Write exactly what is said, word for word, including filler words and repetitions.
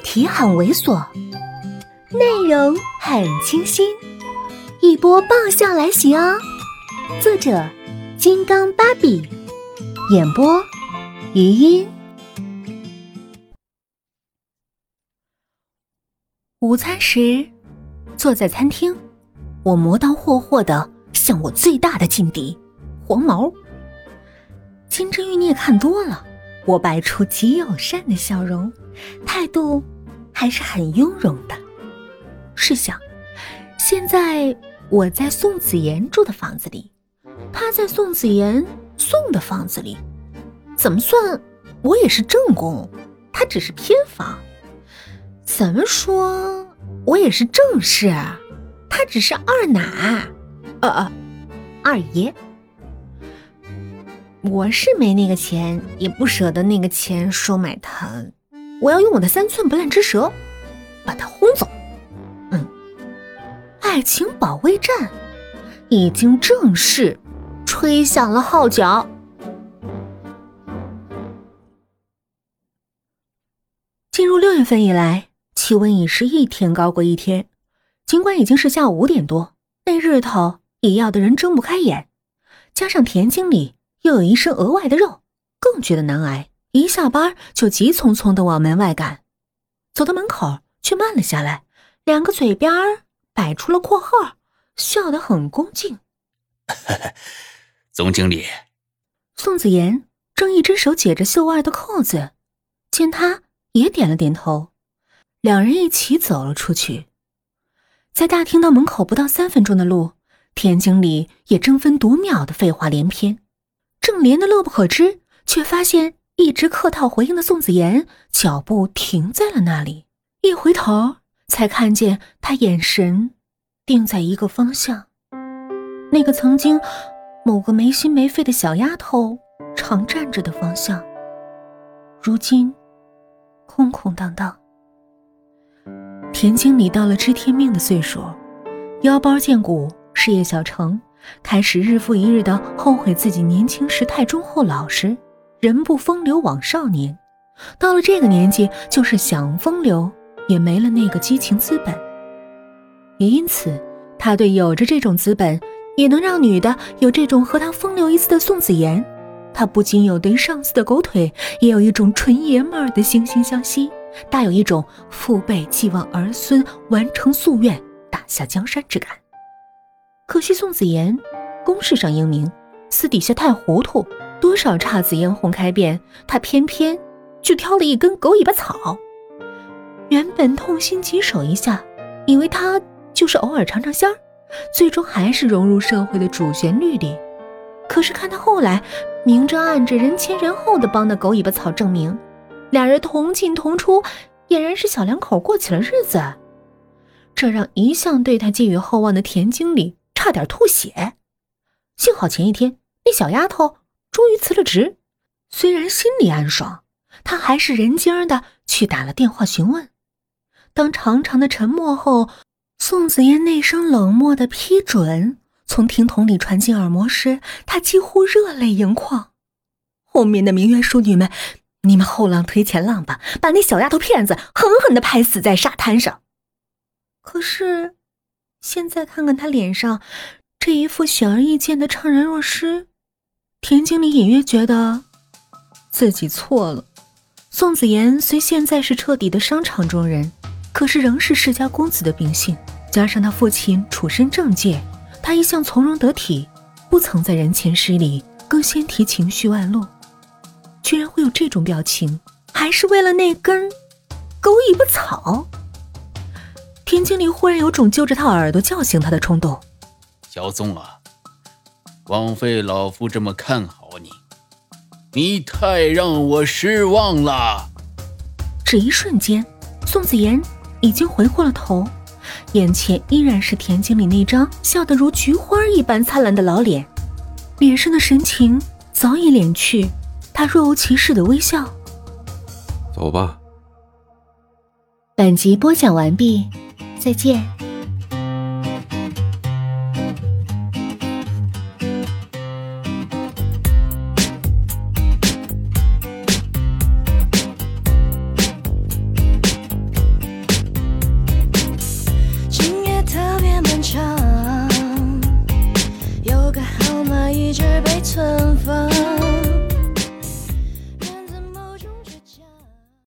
题很猥琐，内容很清新，一波爆笑来袭哦。作者金刚芭比，演播余音。午餐时坐在餐厅，我磨刀霍霍地向我最大的劲敌黄毛。金枝玉孽看多了，我摆出极友善的笑容，态度还是很雍容的。试想，现在我在宋子妍住的房子里，他在宋子妍送的房子里，怎么算我也是正宫，他只是偏房，怎么说我也是正室，他只是二奶呃二爷。我是没那个钱，也不舍得那个钱收买他，我要用我的三寸不烂之舌把他轰走。嗯，爱情保卫战已经正式吹响了号角。进入六月份以来，气温已是一天高过一天，尽管已经是下午五点多，那日头也要的人睁不开眼，加上田经理又有一身额外的肉，更觉得难挨。一下班就急匆匆地往门外赶，走到门口却慢了下来，两个嘴边摆出了括号，笑得很恭敬。总经理。宋子妍正一只手解着袖腕的扣子，见他也点了点头，两人一起走了出去。在大厅到门口不到三分钟的路，田经理也争分夺秒的废话连篇，正连得乐不可支，却发现一直客套回应的宋子妍脚步停在了那里，一回头才看见他眼神定在一个方向，那个曾经某个没心没肺的小丫头常站着的方向，如今空空荡荡。田经理到了知天命的岁数，腰包见骨，事业小成，开始日复一日的后悔自己年轻时太忠厚老实，人不风流枉少年。到了这个年纪，就是想风流也没了那个激情资本，也因此他对有着这种资本也能让女的有这种和他风流一次的宋子妍，他不仅有对上司的狗腿，也有一种纯爷们儿的惺惺相惜，大有一种父辈寄望儿孙完成夙愿打下江山之感。可惜宋子妍公事上英明，私底下太糊涂，多少姹紫嫣红开遍，他偏偏就挑了一根狗尾巴草。原本痛心疾首一下，以为他就是偶尔尝尝鲜儿，最终还是融入社会的主旋律里。可是看他后来明着暗着人前人后的帮那狗尾巴草证明，俩人同进同出，俨然是小两口过起了日子，这让一向对他寄予厚望的田经理差点吐血。幸好前一天那小丫头终于辞了职，虽然心里暗爽，他还是人精的去打了电话询问。当长长的沉默后，宋子妍那声冷漠的批准从听筒里传进耳膜时，他几乎热泪盈眶。后面的名媛淑女们，你们后浪推前浪吧，把那小丫头片子狠狠地拍死在沙滩上。可是现在看看他脸上这一副显而易见的怅然若失，田经理隐约觉得自己错了。宋子妍虽现在是彻底的商场中人，可是仍是世家公子的秉性，加上他父亲处身政界，他一向从容得体，不曾在人前失礼，更先提情绪外露，居然会有这种表情，还是为了那根狗尾巴草。田经理忽然有种揪着他耳朵叫醒他的冲动。小宋啊，枉费老夫这么看好你，你太让我失望了。只一瞬间，宋子妍已经回过了头，眼前依然是田经理那张笑得如菊花一般灿烂的老脸，脸上的神情早已敛去，他若无其事的微笑。走吧。本集播讲完毕，再见。一直被存